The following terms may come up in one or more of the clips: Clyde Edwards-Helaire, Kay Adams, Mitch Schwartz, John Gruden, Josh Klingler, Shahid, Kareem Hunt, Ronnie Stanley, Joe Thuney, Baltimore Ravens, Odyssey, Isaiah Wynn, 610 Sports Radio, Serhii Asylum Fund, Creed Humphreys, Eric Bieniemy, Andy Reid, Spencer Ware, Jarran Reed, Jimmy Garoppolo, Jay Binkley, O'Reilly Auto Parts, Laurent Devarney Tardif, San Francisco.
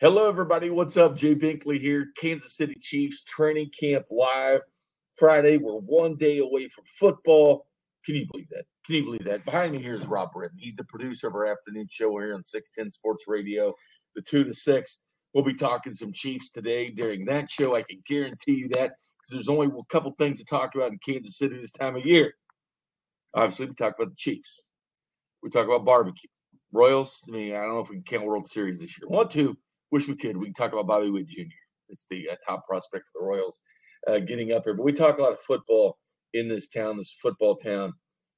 Hello, everybody. What's up? Jay Binkley here. Kansas City Chiefs training camp live. Friday, we're one day away from football. Can you believe that? Can you believe that? Behind me here is Rob Britton. He's the producer of our afternoon show here on 610 Sports Radio, the 2 to 6. We'll be talking some Chiefs today during that show. I can guarantee you that because there's only a couple things to talk about in Kansas City this time of year. Obviously, we talk about the Chiefs. We talk about barbecue. Royals, I mean, I don't know if we can count World Series this year. Want to. Wish we could. We can talk about Bobby Witt Jr. It's the top prospect for the Royals getting up here. But we talk a lot of football in this town, this football town.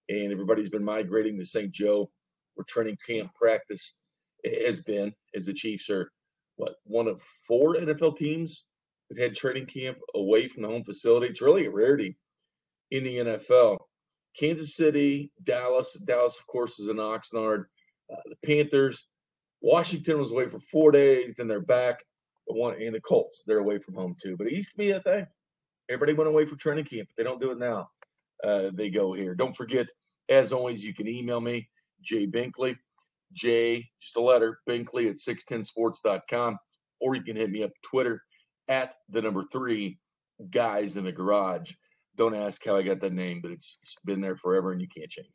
And everybody's been migrating to St. Joe, where training camp practice has been, as the Chiefs are, one of four NFL teams that had training camp away from the home facility. It's really a rarity in the NFL. Kansas City, Dallas, of course, is in Oxnard. The Panthers. Washington was away for 4 days, and they're back. And the Colts, they're away from home too. But it used to be a thing. Everybody went away for training camp, but they don't do it now. They go here. Don't forget, as always, you can email me, Jay Binkley, Jay, just a letter, Binkley at 610sports.com, or you can hit me up Twitter at @3GuysInTheGarage. Don't ask how I got that name, but it's been there forever, and you can't change it.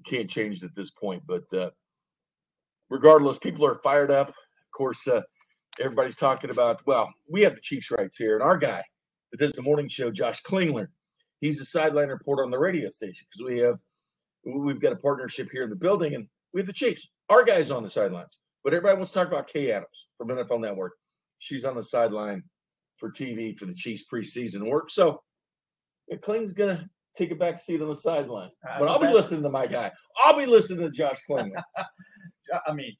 You can't change it at this point, but regardless, people are fired up. Of course, everybody's talking about, we have the Chiefs' rights here. And our guy that does the morning show, Josh Klingler, he's the sideline reporter on the radio station because we've got a partnership here in the building, and we have the Chiefs. Our guy's on the sidelines. But everybody wants to talk about Kay Adams from NFL Network. She's on the sideline for TV for the Chiefs' preseason work. So Kling's going to take a back seat on the sideline. But I'll be listening to my guy. I'll be listening to Josh Klingler. I mean,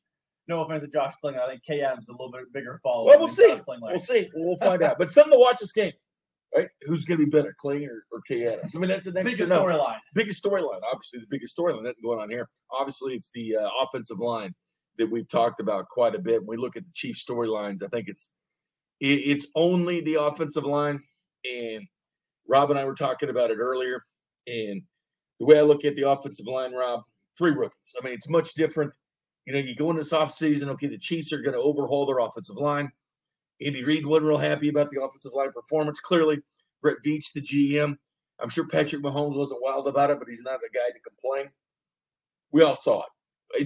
no offense to Josh Klingler. I think Kay Adams is a little bit bigger follow-up. Well, we'll see. We'll find out. But something to watch this game, right? Who's going to be better, Klingler or Kay Adams? I mean, that's the next biggest storyline. Biggest storyline. Obviously, the biggest storyline. Nothing going on here. Obviously, it's the offensive line that we've talked about quite a bit. When we look at the Chiefs storylines, I think it's only the offensive line. And Rob and I were talking about it earlier. And the way I look at the offensive line, Rob, three rookies. I mean, it's much different. You know, you go into this offseason, okay, the Chiefs are going to overhaul their offensive line. Andy Reid wasn't real happy about the offensive line performance. Clearly, Brett Veach, the GM. I'm sure Patrick Mahomes wasn't wild about it, but he's not the guy to complain. We all saw it.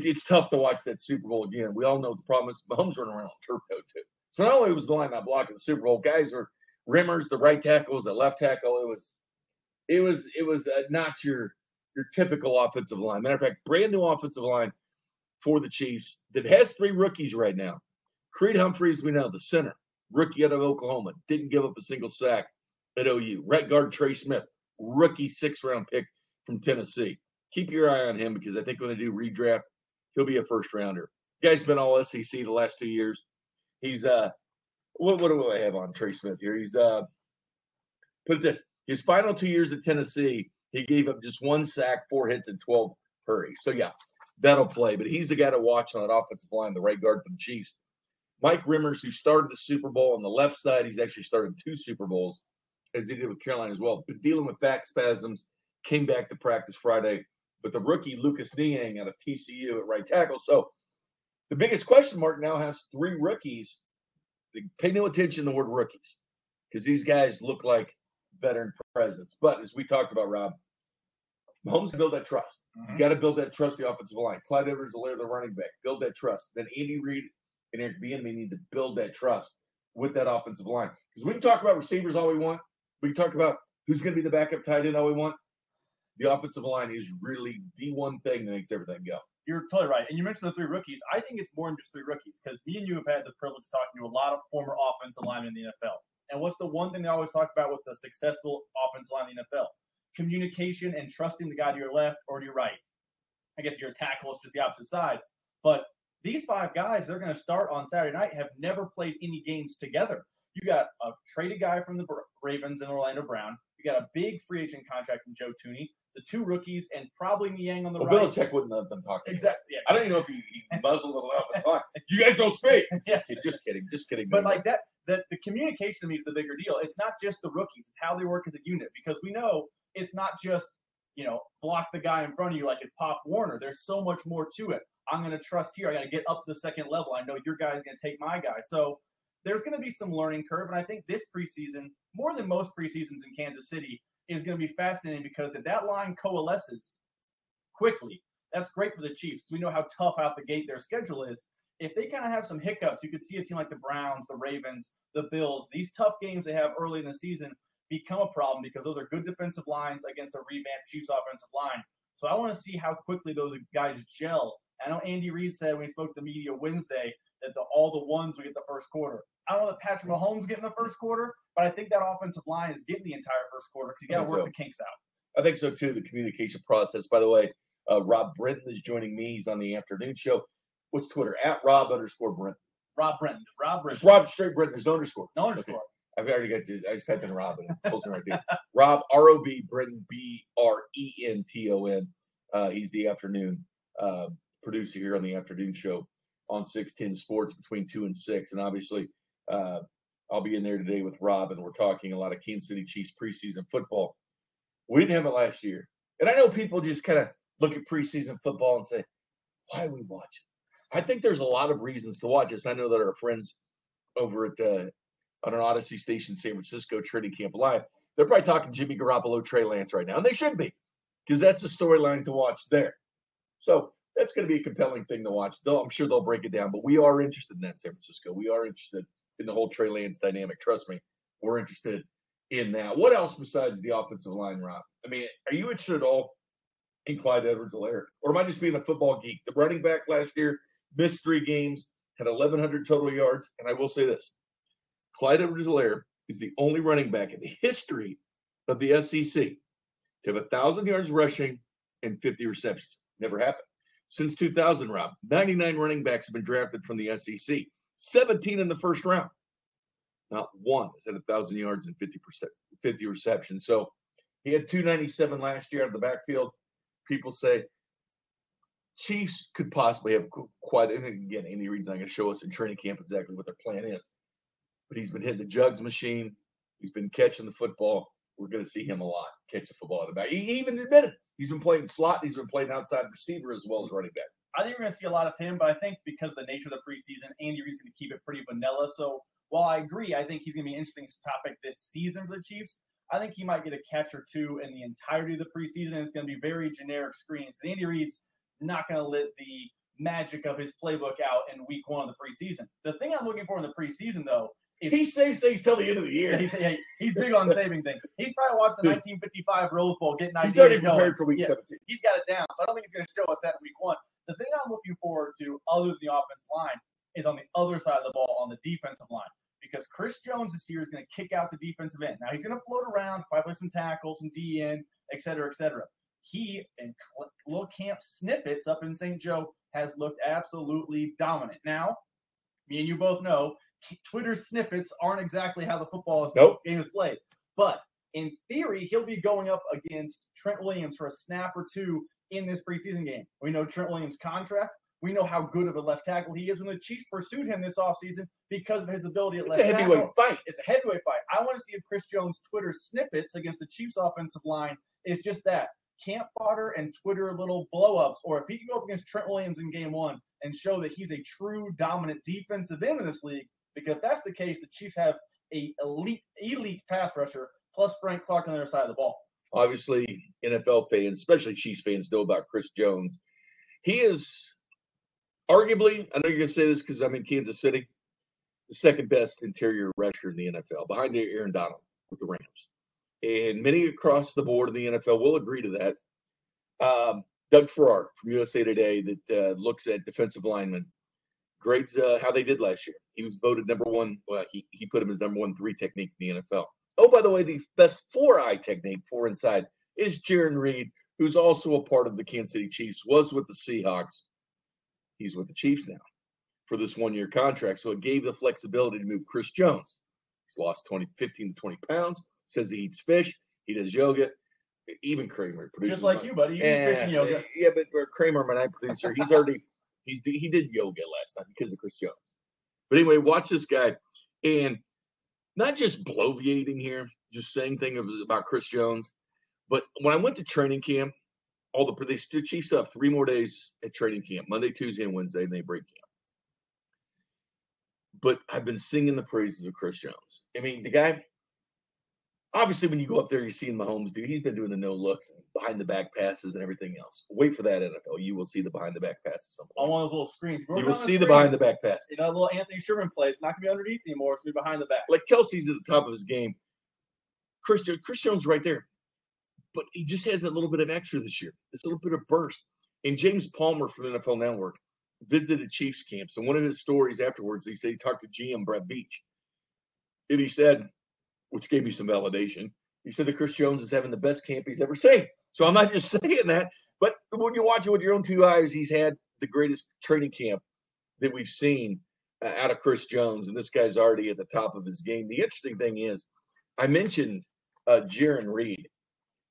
It's tough to watch that Super Bowl again. We all know the problem is Mahomes running around on turf toe, too. So not only was the line not blocking the Super Bowl, guys were Remmers, the right tackle, was a left tackle. It was not your typical offensive line. Matter of fact, brand new offensive line for the Chiefs that has three rookies right now. Creed Humphreys, we know, the center, rookie out of Oklahoma, didn't give up a single sack at OU. Right guard Trey Smith, rookie sixth-round pick from Tennessee. Keep your eye on him because I think when they do redraft, he'll be a first-rounder. Guy's been all SEC the last 2 years. He's what do I have on Trey Smith here? He's put it this. His final 2 years at Tennessee, he gave up just one sack, 4 hits, and 12 hurries. So, yeah. That'll play, but he's the guy to watch on that offensive line, the right guard for the Chiefs. Mike Remmers, who started the Super Bowl on the left side, he's actually started 2 Super Bowls, as he did with Carolina as well, but dealing with back spasms, came back to practice Friday. But the rookie, Lucas Niang, out of TCU at right tackle. So the biggest question mark now has 3 rookies. Pay no attention to the word rookies because these guys look like veteran presence. But as we talked about, Rob, Mahomes build that trust. Mm-hmm. You got to build that trust. The offensive line, Clyde Edwards-Helaire, the running back, build that trust. Then Andy Reid and Eric Bieniemy need to build that trust with that offensive line because we can talk about receivers all we want. We can talk about who's going to be the backup tight end all we want. the offensive line is really the one thing that makes everything go. You're totally right. And you mentioned the three rookies. I think it's more than just three rookies, because me and you have had the privilege of talking to a lot of former offensive linemen in the NFL. And what's the one thing they always talk about with the successful offensive line in the NFL? Communication and trusting the guy to your left or to your right. I guess your tackle is just the opposite side. But these five guys, they're going to start on Saturday night, have never played any games together. You got a traded guy from the Ravens and Orlando Brown. You got a big free agent contract from Joe Thuney, the two rookies, and probably Niang on the right. Belichick wouldn't let them talk. Exactly. Yeah. I don't even know if he muzzled them up and talk. You guys don't speak. Just kidding. But like that the communication to me is the bigger deal. It's not just the rookies. It's how they work as a unit, because we know it's not just, you know, block the guy in front of you like it's Pop Warner. There's so much more to it. I'm going to trust here. I got to get up to the second level. I know your guy's going to take my guy. So there's going to be some learning curve, and I think this preseason, more than most preseasons in Kansas City, is going to be fascinating, because if that line coalesces quickly, that's great for the Chiefs. We know how tough out the gate their schedule is. If they kind of have some hiccups, you could see a team like the Browns, the Ravens, the Bills, these tough games they have early in the season become a problem, because those are good defensive lines against a revamped Chiefs offensive line. So I want to see how quickly those guys gel. I know Andy Reid said when he spoke to the media Wednesday that all the ones will get the first quarter. I don't know that Patrick Mahomes getting the first quarter, but I think that offensive line is getting the entire first quarter, because you got to work the kinks out. I think so, too, the communication process. By the way, Rob Britton is joining me. He's on the afternoon show. What's Twitter? @Rob_Britton. Rob Britton. Rob Britton. It's Rob straight Britton. There's no underscore. No underscore. Okay. I've already got this. I just typed in Rob, and it pulls him right there. Rob, R-O-B, Britton, B-R-E-N-T-O-N. He's the afternoon producer here on the afternoon show on 610 Sports between 2 and 6. And obviously, I'll be in there today with Rob, and we're talking a lot of Kansas City Chiefs preseason football. We didn't have it last year. And I know people just kind of look at preseason football and say, why are we watching? I think there's a lot of reasons to watch this. I know that our friends over at on an Odyssey station in San Francisco, Training Camp Live, they're probably talking Jimmy Garoppolo, Trey Lance right now. And they should be, because that's a storyline to watch there. So that's going to be a compelling thing to watch. Though I'm sure they'll break it down. But we are interested in that, San Francisco. We are interested in the whole Trey Lance dynamic. Trust me, we're interested in that. What else besides the offensive line, Rob? I mean, are you interested at all in Clyde Edwards-Helaire? Or am I just being a football geek? The running back last year missed 3 games, had 1,100 total yards. And I will say this. Clyde Edwards-Helaire is the only running back in the history of the SEC to have 1,000 yards rushing and 50 receptions. Never happened. Since 2000, Rob, 99 running backs have been drafted from the SEC, 17 in the first round. Not one has had 1,000 yards and 50 receptions. So he had 297 last year out of the backfield. People say Chiefs could possibly have quite, and again, Andy Reid's not going to show us in training camp exactly what their plan is. But he's been hitting the jugs machine. He's been catching the football. We're going to see him a lot catch the football in the back. He even admitted he's been playing slot. He's been playing outside receiver as well as running back. I think we're going to see a lot of him, but I think because of the nature of the preseason, Andy Reid's going to keep it pretty vanilla. So while I agree, I think he's going to be an interesting topic this season for the Chiefs, I think he might get a catch or two in the entirety of the preseason. It's going to be very generic screens, because Andy Reid's not going to let the magic of his playbook out in week one of the preseason. The thing I'm looking for in the preseason, though, he saves things till the end of the year. He's big on saving things. He's probably watched the 1955 Rose Bowl, getting ideas. He's already prepared for week 17. He's got it down, so I don't think he's going to show us that in week one. The thing I'm looking forward to, other than the offense line, is on the other side of the ball, on the defensive line, because Chris Jones this year is going to kick out the defensive end. Now, he's going to float around, probably play some tackles, some DN, et cetera, et cetera. He and little camp snippets up in St. Joe has looked absolutely dominant. Now, me and you both know Twitter snippets aren't exactly how the football game is played. But in theory, he'll be going up against Trent Williams for a snap or two in this preseason game. We know Trent Williams' contract. We know how good of a left tackle he is when the Chiefs pursued him this offseason because of his ability at left tackle. It's a heavyweight fight. It's a heavyweight fight. I want to see if Chris Jones' Twitter snippets against the Chiefs' offensive line is just that, camp fodder and Twitter little blow-ups, or if he can go up against Trent Williams in game one and show that he's a true dominant defensive end in this league. Because if that's the case, the Chiefs have an elite pass rusher, plus Frank Clark on the other side of the ball. Obviously, NFL fans, especially Chiefs fans, know about Chris Jones. He is arguably, I know you're going to say this because I'm in Kansas City, the second best interior rusher in the NFL, behind Aaron Donald with the Rams. And many across the board in the NFL will agree to that. Doug Farrar from USA Today that looks at defensive linemen. Grades how they did last year. He was voted number one. Well, he put him as number 1 3 technique in the NFL. Oh, by the way, the best four-eye technique, four inside, is Jarran Reed, who's also a part of the Kansas City Chiefs, was with the Seahawks. He's with the Chiefs now for this one-year contract, so it gave the flexibility to move Chris Jones. He's lost 15 to 20 pounds, says he eats fish, he does yoga. Even Kramer produces. Just like money. You, buddy. You do fish and yoga. Yeah, but Kramer, my night producer, he's already – He did yoga last time because of Chris Jones. But anyway, watch this guy. And not just bloviating here, just saying things about Chris Jones. But when I went to training camp, the Chiefs have 3 more days at training camp, Monday, Tuesday, and Wednesday, and they break camp. But I've been singing the praises of Chris Jones. I mean, the guy, obviously when you go up there, you see Mahomes do. He's been doing the no looks and behind the back passes and everything else. Wait for that NFL. You will see the behind the back passes. On one of those little screens. You will see the behind the back pass. You know, the little Anthony Sherman play. It's not going to be underneath anymore. It's going to be behind the back. Like Kelsey's at the top of his game. Chris Jones right there. But he just has that little bit of extra this year. This little bit of burst. And James Palmer from NFL Network visited Chiefs camps. And one of his stories afterwards, he said he talked to GM Brett Veach. And he said, which gave me some validation, he said that Chris Jones is having the best camp he's ever seen. So I'm not just saying that, but when you watch it with your own 2 eyes, he's had the greatest training camp that we've seen out of Chris Jones, and this guy's already at the top of his game. The interesting thing is, I mentioned Jarran Reed,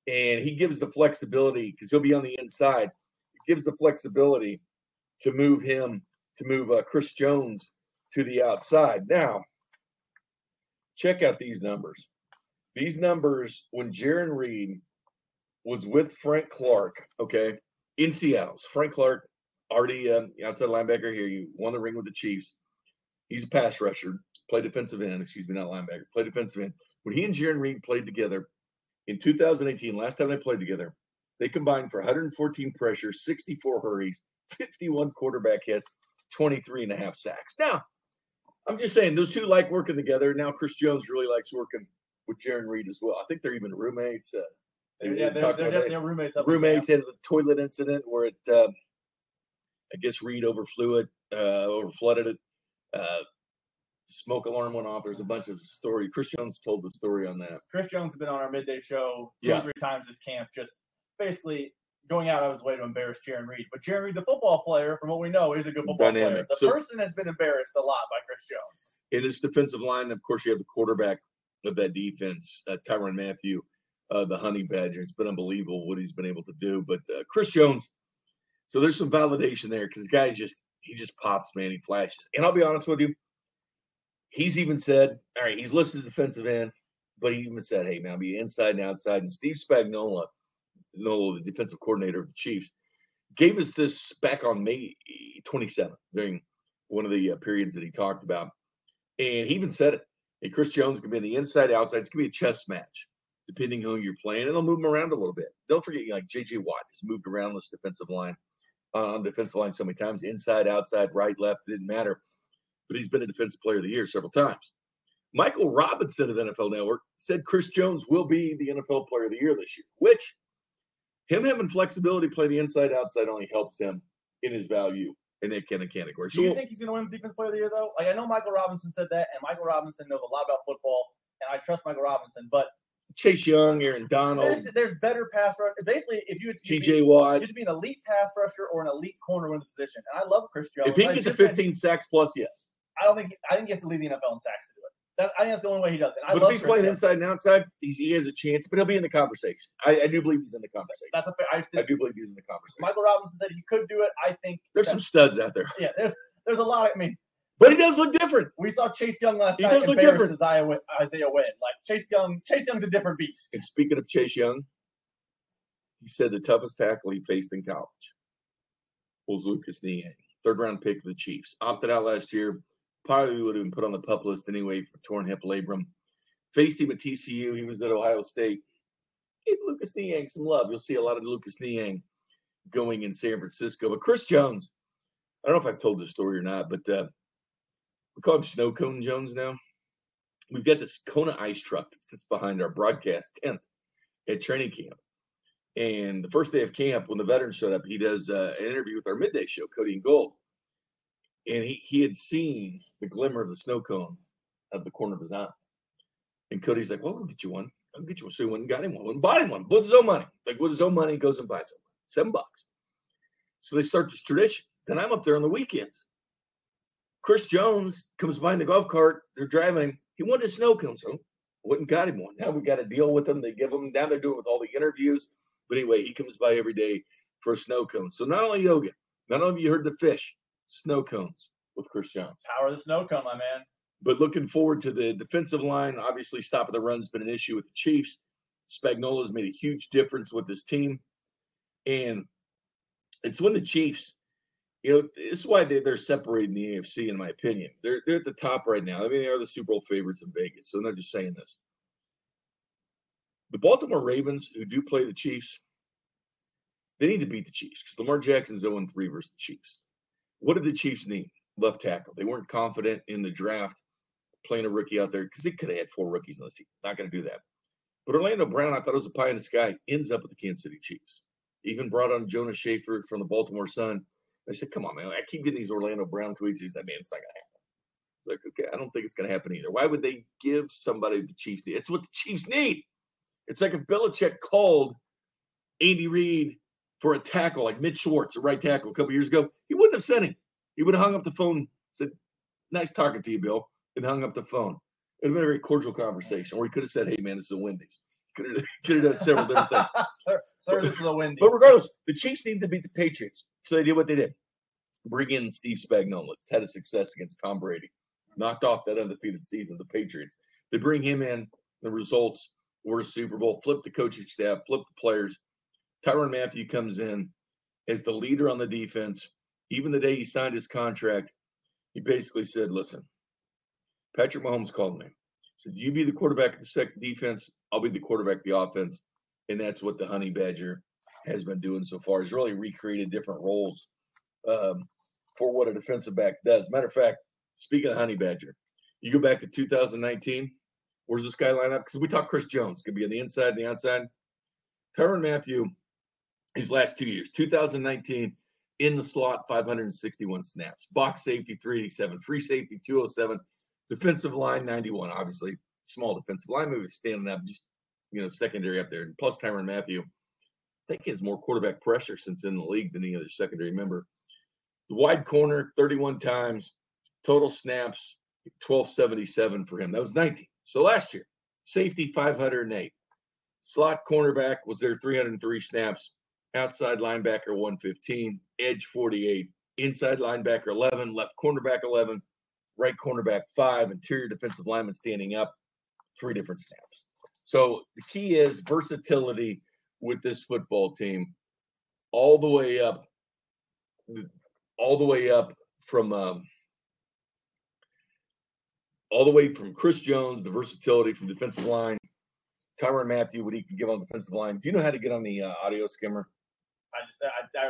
and he gives the flexibility, because he'll be on the inside, he gives the flexibility to move him, to move Chris Jones to the outside. Now, check out these numbers. These numbers, when Jarran Reed was with Frank Clark, okay, in Seattle. Frank Clark, already outside linebacker here. You won the ring with the Chiefs. He's a pass rusher. Played defensive end. Excuse me, not linebacker. Played defensive end. When he and Jarran Reed played together in 2018, last time they played together, they combined for 114 pressures, 64 hurries, 51 quarterback hits, 23.5 sacks. Now, I'm just saying, those 2 like working together. Now, Chris Jones really likes working with Jarran Reed as well. I think they're even roommates. They're roommates. Roommates had the toilet incident where it, I guess, Reed overflooded it. Smoke alarm went off. There's a bunch of story. Chris Jones told the story on that. Chris Jones has been on our midday show 2 or 3 times this camp, just basically going out of his way to embarrass Jarran Reed. But Jarran Reed, the football player, from what we know, is a good football player. The person has been embarrassed a lot by Chris Jones. In this defensive line, of course, you have the quarterback of that defense, Tyrann Mathieu, the honey badger. It's been unbelievable what he's been able to do. But Chris Jones, so there's some validation there because the guy just pops, man. He flashes. And I'll be honest with you, he's even said, all right, he's listed defensive end, but he even said, hey, man, I'll be inside and outside. And Steve Spagnuolo, the defensive coordinator of the Chiefs, gave us this back on May 27th during one of the periods that he talked about. And he even said it. Hey, Chris Jones can be on the inside, outside. It's going to be a chess match, depending on who you're playing. And they'll move him around a little bit. Don't forget, like J.J. Watt has moved around this defensive line, on the defensive line so many times, inside, outside, right, left, it didn't matter. But he's been a defensive player of the year several times. Michael Robinson of NFL Network said Chris Jones will be the NFL player of the year this year, which – him having flexibility to play the inside-outside only helps him in his value in that kind of category. So, do you think he's going to win Defensive Player of the Year, though? Like, I know Michael Robinson said that, and Michael Robinson knows a lot about football, and I trust Michael Robinson, but Chase Young, Aaron Donald. There's better pass rush. Basically, if you TJ Watt, you would be an elite pass rusher or an elite corner in the position. And I love Chris Jones. If he gets 15 sacks plus, yes. I think he has to lead the NFL in sacks to do it. I think that's the only way he does it. But if he's playing inside and outside, he has a chance, but he'll be in the conversation. I do believe he's in the conversation. That's a fair. I do believe he's in the conversation. Michael Robinson said he could do it. I think there's some studs out there. Yeah, there's a lot. I mean, but he does look different. We saw Chase Young last night. He does look different. Isaiah Wynn, like Chase Young's a different beast. And speaking of Chase Young, he said the toughest tackle he faced in college was Lucas Niang, third-round pick of the Chiefs, opted out last year. Probably would have been put on the pup list anyway for torn hip labrum. Faced him at TCU. He was at Ohio State. Give Lucas Niang some love. You'll see a lot of Lucas Niang going in San Francisco. But Chris Jones, I don't know if I've told this story or not, but we call him Snow Cone Jones now. We've got this Kona ice truck that sits behind our broadcast tent at training camp. And the first day of camp, when the veterans showed up, he does an interview with our midday show, Cody and Gold. And he had seen the glimmer of the snow cone out of the corner of his eye. And Cody's like, well, I'll get you one. I'll get you one. So he went and got him one. Went and bought him one. With his own money. Like, with his own money, he goes and buys it. $7. So they start this tradition. Then I'm up there on the weekends. Chris Jones comes by in the golf cart. They're driving him. He wanted a snow cone, so I went and got him one. Now we got to deal with them. They give them. Now they're doing it with all the interviews. But anyway, he comes by every day for a snow cone. So not only yoga, not only you heard the fish, snow cones with Chris Jones. Power of the snow cone, my man. But looking forward to the defensive line. Obviously, stopping the run's been an issue with the Chiefs. Spagnuolo's made a huge difference with this team. And it's when the Chiefs, you know, this is why they're separating the AFC, in my opinion. They're at the top right now. I mean, they are the Super Bowl favorites in Vegas, so I'm not just saying this. The Baltimore Ravens, who do play the Chiefs, they need to beat the Chiefs because Lamar Jackson's 0-3 versus the Chiefs. What did the Chiefs need? Left tackle. They weren't confident in the draft playing a rookie out there because they could have had 4 rookies on the team. Not going to do that. But Orlando Brown, I thought it was a pie in the sky, ends up with the Kansas City Chiefs. Even brought on Jonas Schaefer from the Baltimore Sun. I said, come on, man. I keep getting these Orlando Brown tweets. He's like, man, it's not going to happen. It's like, okay, I don't think it's going to happen either. Why would they give somebody the Chiefs need? It's what the Chiefs need. It's like if Belichick called Andy Reid for a tackle, like Mitch Schwartz, a right tackle a couple years ago, he wouldn't have sent him. He would have hung up the phone, said, nice talking to you, Bill, and hung up the phone. It would have been a very cordial conversation. Or he could have said, hey, man, this is the Wendy's. Could have done several different things. Sir, this is a Wendy's. But regardless, the Chiefs need to beat the Patriots. So they did what they did. Bring in Steve Spagnuolo. It's had a success against Tom Brady. Knocked off that undefeated season, the Patriots. They bring him in. The results were a Super Bowl. Flip the coaching staff. Flip the players. Tyrann Mathieu comes in as the leader on the defense. Even the day he signed his contract, he basically said, listen, Patrick Mahomes called me. He said, you be the quarterback of the second defense. I'll be the quarterback of the offense. And that's what the Honey Badger has been doing so far. He's really recreated different roles for what a defensive back does. Matter of fact, speaking of Honey Badger, you go back to 2019, where's this guy line up? Because we talked Chris Jones. Could be on the inside and the outside. Tyrann Mathieu, his last 2 years, 2019, in the slot, 561 snaps. Box safety, 387. Free safety, 207. Defensive line, 91, obviously. Small defensive line, maybe standing up, just, you know, secondary up there. And plus Tyrann Mathieu, I think he has more quarterback pressure since in the league than any other secondary member. The wide corner, 31 times. Total snaps, 1277 for him. That was 19. So last year, safety, 508. Slot cornerback was there, 303 snaps. Outside linebacker, 115. Edge, 48. Inside linebacker, 11. Left cornerback, 11. Right cornerback, 5. Interior defensive lineman standing up, 3 different snaps. So the key is versatility with this football team all the way from Chris Jones, the versatility from defensive line, Tyrann Mathieu, what he can give on the defensive line. Do you know how to get on the audio skimmer? I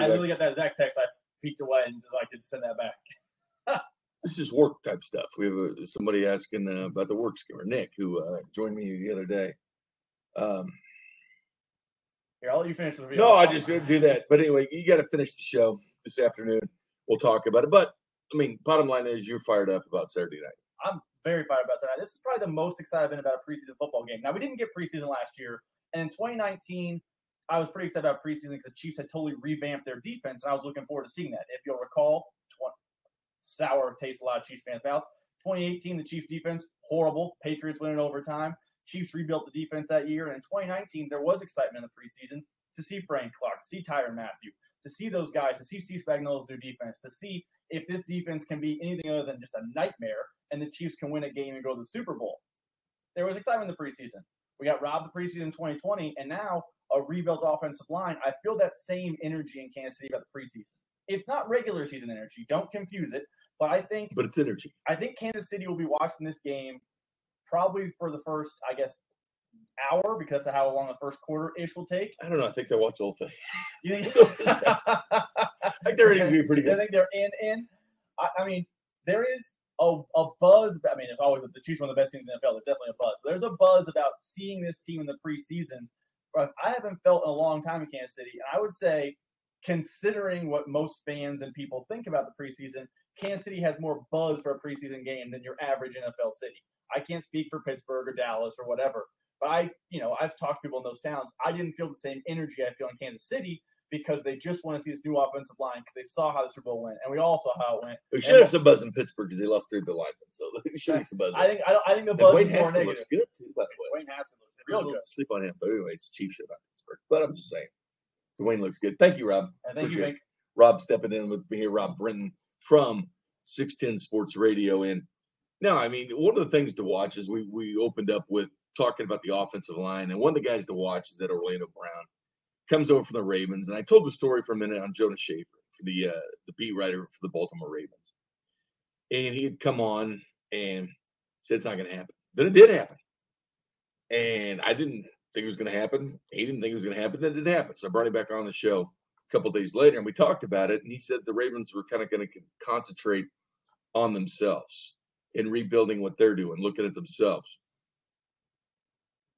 literally got that exact text. I peeked away and just, I could send that back. This is work type stuff. We have somebody asking about the work skimmer, Nick, who joined me the other day. Here, I'll let you finish the video. No, I just didn't do that. But anyway, you got to finish the show this afternoon. We'll talk about it. But, I mean, bottom line is you're fired up about Saturday night. I'm very fired about Saturday night. This is probably the most excited I've been about a preseason football game. Now, we didn't get preseason last year. And in 2019, I was pretty excited about preseason because the Chiefs had totally revamped their defense, and I was looking forward to seeing that. If you'll recall, sour taste a lot of Chiefs fans' mouths. 2018, the Chiefs defense, horrible. Patriots win in overtime. Chiefs rebuilt the defense that year. And in 2019, there was excitement in the preseason to see Frank Clark, to see Tyrann Mathieu, to see those guys, to see Steve Spagnuolo's new defense, to see if this defense can be anything other than just a nightmare and the Chiefs can win a game and go to the Super Bowl. There was excitement in the preseason. We got robbed the preseason in 2020, and now a rebuilt offensive line. I feel that same energy in Kansas City about the preseason. It's not regular season energy. Don't confuse it. But it's energy. I think Kansas City will be watching this game probably for the first, I guess, hour because of how long the first quarter-ish will take. I don't know. I think they'll watch the whole thing. You think? I think they're going to be pretty good. I think they're in. I mean, there is a buzz. I mean, it's always the Chiefs one of the best teams in the NFL. There's definitely a buzz. But there's a buzz about seeing this team in the preseason I haven't felt in a long time in Kansas City. And I would say, considering what most fans and people think about the preseason, Kansas City has more buzz for a preseason game than your average NFL city. I can't speak for Pittsburgh or Dallas or whatever, but I've talked to people in those towns. I didn't feel the same energy I feel in Kansas City because they just want to see this new offensive line because they saw how the Super Bowl went, and we all saw how it went. We should have some buzz in Pittsburgh because they lost through the linemen, so they should have some buzz. I think the buzz is more negative. Looks good too, by the way. Dwayne Haskins looks real good. Sleep on him, but anyways, Chiefs shit about Pittsburgh. But I'm just saying, Dwayne looks good. Thank you, Rob. And thank you, Mike. Rob stepping in with me here. Rob Britton from 610 Sports Radio. And no, I mean, one of the things to watch is we opened up with talking about the offensive line, and one of the guys to watch is that Orlando Brown comes over from the Ravens. And I told the story for a minute on Jonah Schaefer, the beat writer for the Baltimore Ravens. And he had come on and said it's not going to happen. Then it did happen. And I didn't think it was going to happen. He didn't think it was going to happen. Then it did happen. So I brought him back on the show a couple days later, and we talked about it. And he said the Ravens were kind of going to concentrate on themselves and rebuilding what they're doing, looking at themselves.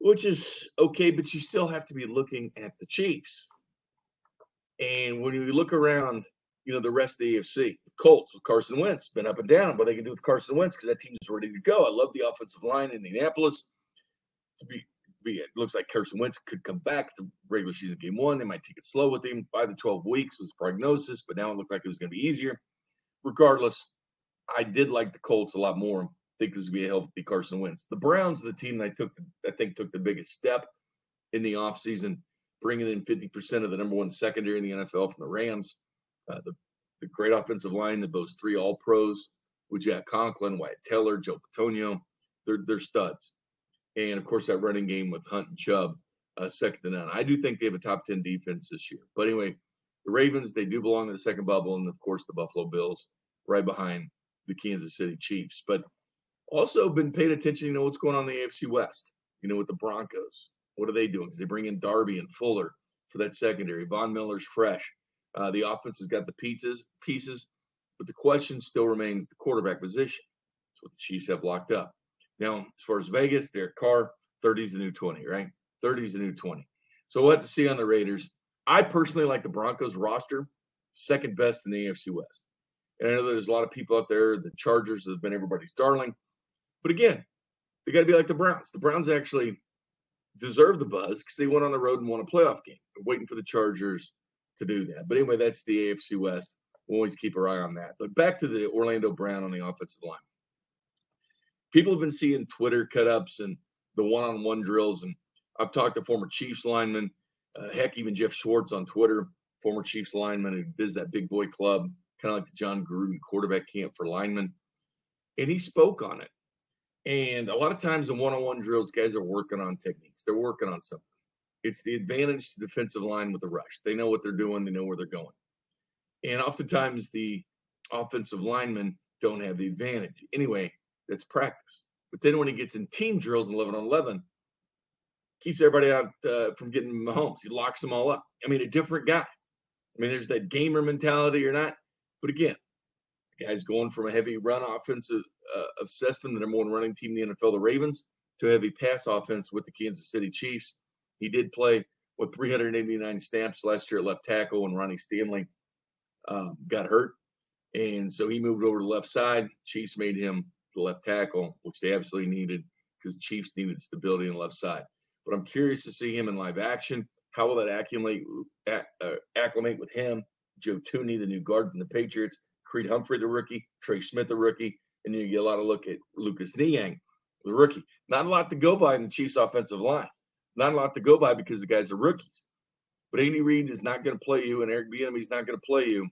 Which is okay, but you still have to be looking at the Chiefs. And when you look around, the rest of the AFC, the Colts with Carson Wentz, been up and down, what they can do with Carson Wentz because that team is ready to go. I love the offensive line in Indianapolis. It looks like Carson Wentz could come back to regular season game one. They might take it slow with him. 5 to 12 weeks was prognosis, but now it looked like it was going to be easier. Regardless, I did like the Colts a lot more. Think this would be a healthy Carson Wentz. The Browns are the team that I think took the biggest step in the offseason, bringing in 50% of the number one secondary in the NFL from the Rams. The great offensive line that boasts 3 All-Pros with Jack Conklin, Wyatt Teller, Joe Patonio. They're studs. And, of course, that running game with Hunt and Chubb, second to none. I do think they have a top-10 defense this year. But, anyway, the Ravens, they do belong to the second bubble, and, of course, the Buffalo Bills right behind the Kansas City Chiefs. But also been paying attention, what's going on in the AFC West, with the Broncos. What are they doing? Because they bring in Darby and Fuller for that secondary. Von Miller's fresh. The offense has got the pieces, but the question still remains the quarterback position. That's what the Chiefs have locked up. Now, as far as Vegas, Derek Carr, 30's the new 20, right? 30's the new 20. So we'll have to see on the Raiders. I personally like the Broncos roster, second best in the AFC West. And I know there's a lot of people out there, the Chargers have been everybody's darling. But again, they got to be like the Browns. The Browns actually deserve the buzz because they went on the road and won a playoff game. They're waiting for the Chargers to do that. But anyway, that's the AFC West. We'll always keep our eye on that. But back to the Orlando Brown on the offensive line. People have been seeing Twitter cut-ups and the one-on-one drills. And I've talked to former Chiefs linemen, heck, even Jeff Schwartz on Twitter, former Chiefs lineman who does that big boy club, kind of like the John Gruden quarterback camp for linemen. And he spoke on it. And a lot of times in one-on-one drills, guys are working on techniques. They're working on something. It's the advantage to defensive line with the rush. They know what they're doing. They know where they're going. And oftentimes the offensive linemen don't have the advantage. Anyway, that's practice. But then when he gets in team drills in 11-on-11, keeps everybody out from getting Mahomes. He locks them all up. I mean, a different guy. I mean, there's that gamer mentality or not. But again, the guy's going from a heavy run offensive assessment, the number one running team in the NFL, the Ravens, to a heavy pass offense with the Kansas City Chiefs. He did play with 389 snaps last year at left tackle when Ronnie Stanley got hurt. And so he moved over to the left side. Chiefs made him the left tackle, which they absolutely needed because the Chiefs needed stability on the left side. But I'm curious to see him in live action. How will that acclimate with him? Joe Thuney, the new guard from the Patriots, Creed Humphrey, the rookie, Trey Smith, the rookie, and you get a lot of look at Lucas Niang, the rookie. Not a lot to go by in the Chiefs' offensive line. Not a lot to go by because the guys are rookies. But Andy Reid is not going to play you, and Eric Bieniemy is not going to play you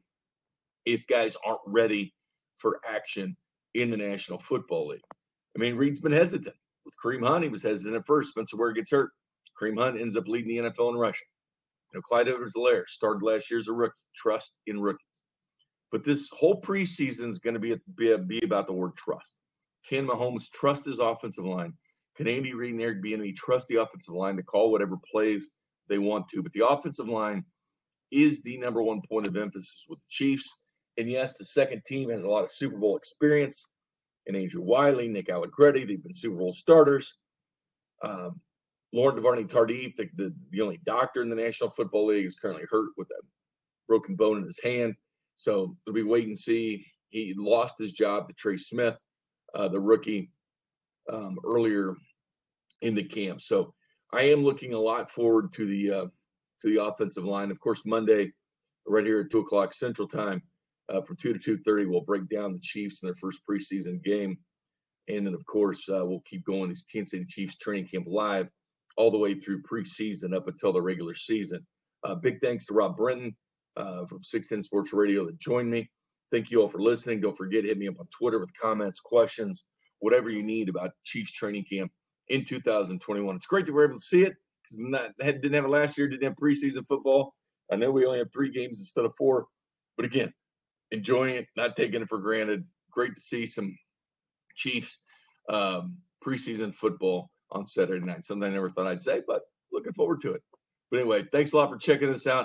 if guys aren't ready for action in the National Football League. I mean, Reid's been hesitant. With Kareem Hunt, he was hesitant at first. Spencer Ware gets hurt. Kareem Hunt ends up leading the NFL in rushing. Clyde Edwards-Helaire started last year as a rookie. Trust in rookies. But this whole preseason is going to be about the word trust. Can Mahomes trust his offensive line? Can Andy Reid and Eric Bieniemy trust the offensive line to call whatever plays they want to? But the offensive line is the number one point of emphasis with the Chiefs. And, yes, the second team has a lot of Super Bowl experience. And Andrew Wiley, Nick Allegretti, they've been Super Bowl starters. Laurent Devarney Tardif, the only doctor in the National Football League, is currently hurt with a broken bone in his hand. So we wait and see. He lost his job to Trey Smith, the rookie, earlier in the camp. So I am looking a lot forward to the offensive line. Of course, Monday, right here at 2 o'clock Central Time, from 2 to 2:30, we'll break down the Chiefs in their first preseason game, and then of course we'll keep going this Kansas City Chiefs training camp live all the way through preseason up until the regular season. Big thanks to Rob Britton from 610 Sports Radio that joined me. Thank you all for listening. Don't forget, hit me up on Twitter with comments, questions, whatever you need about Chiefs training camp in 2021. It's great that we're able to see it, because didn't have it last year, didn't have preseason football. I know we only have 3 games instead of 4, but again, enjoying it, not taking it for granted. Great to see some Chiefs preseason football on Saturday night. Something I never thought I'd say, but looking forward to it. But anyway, thanks a lot for checking us out,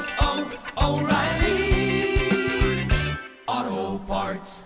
O'Reilly Auto Parts.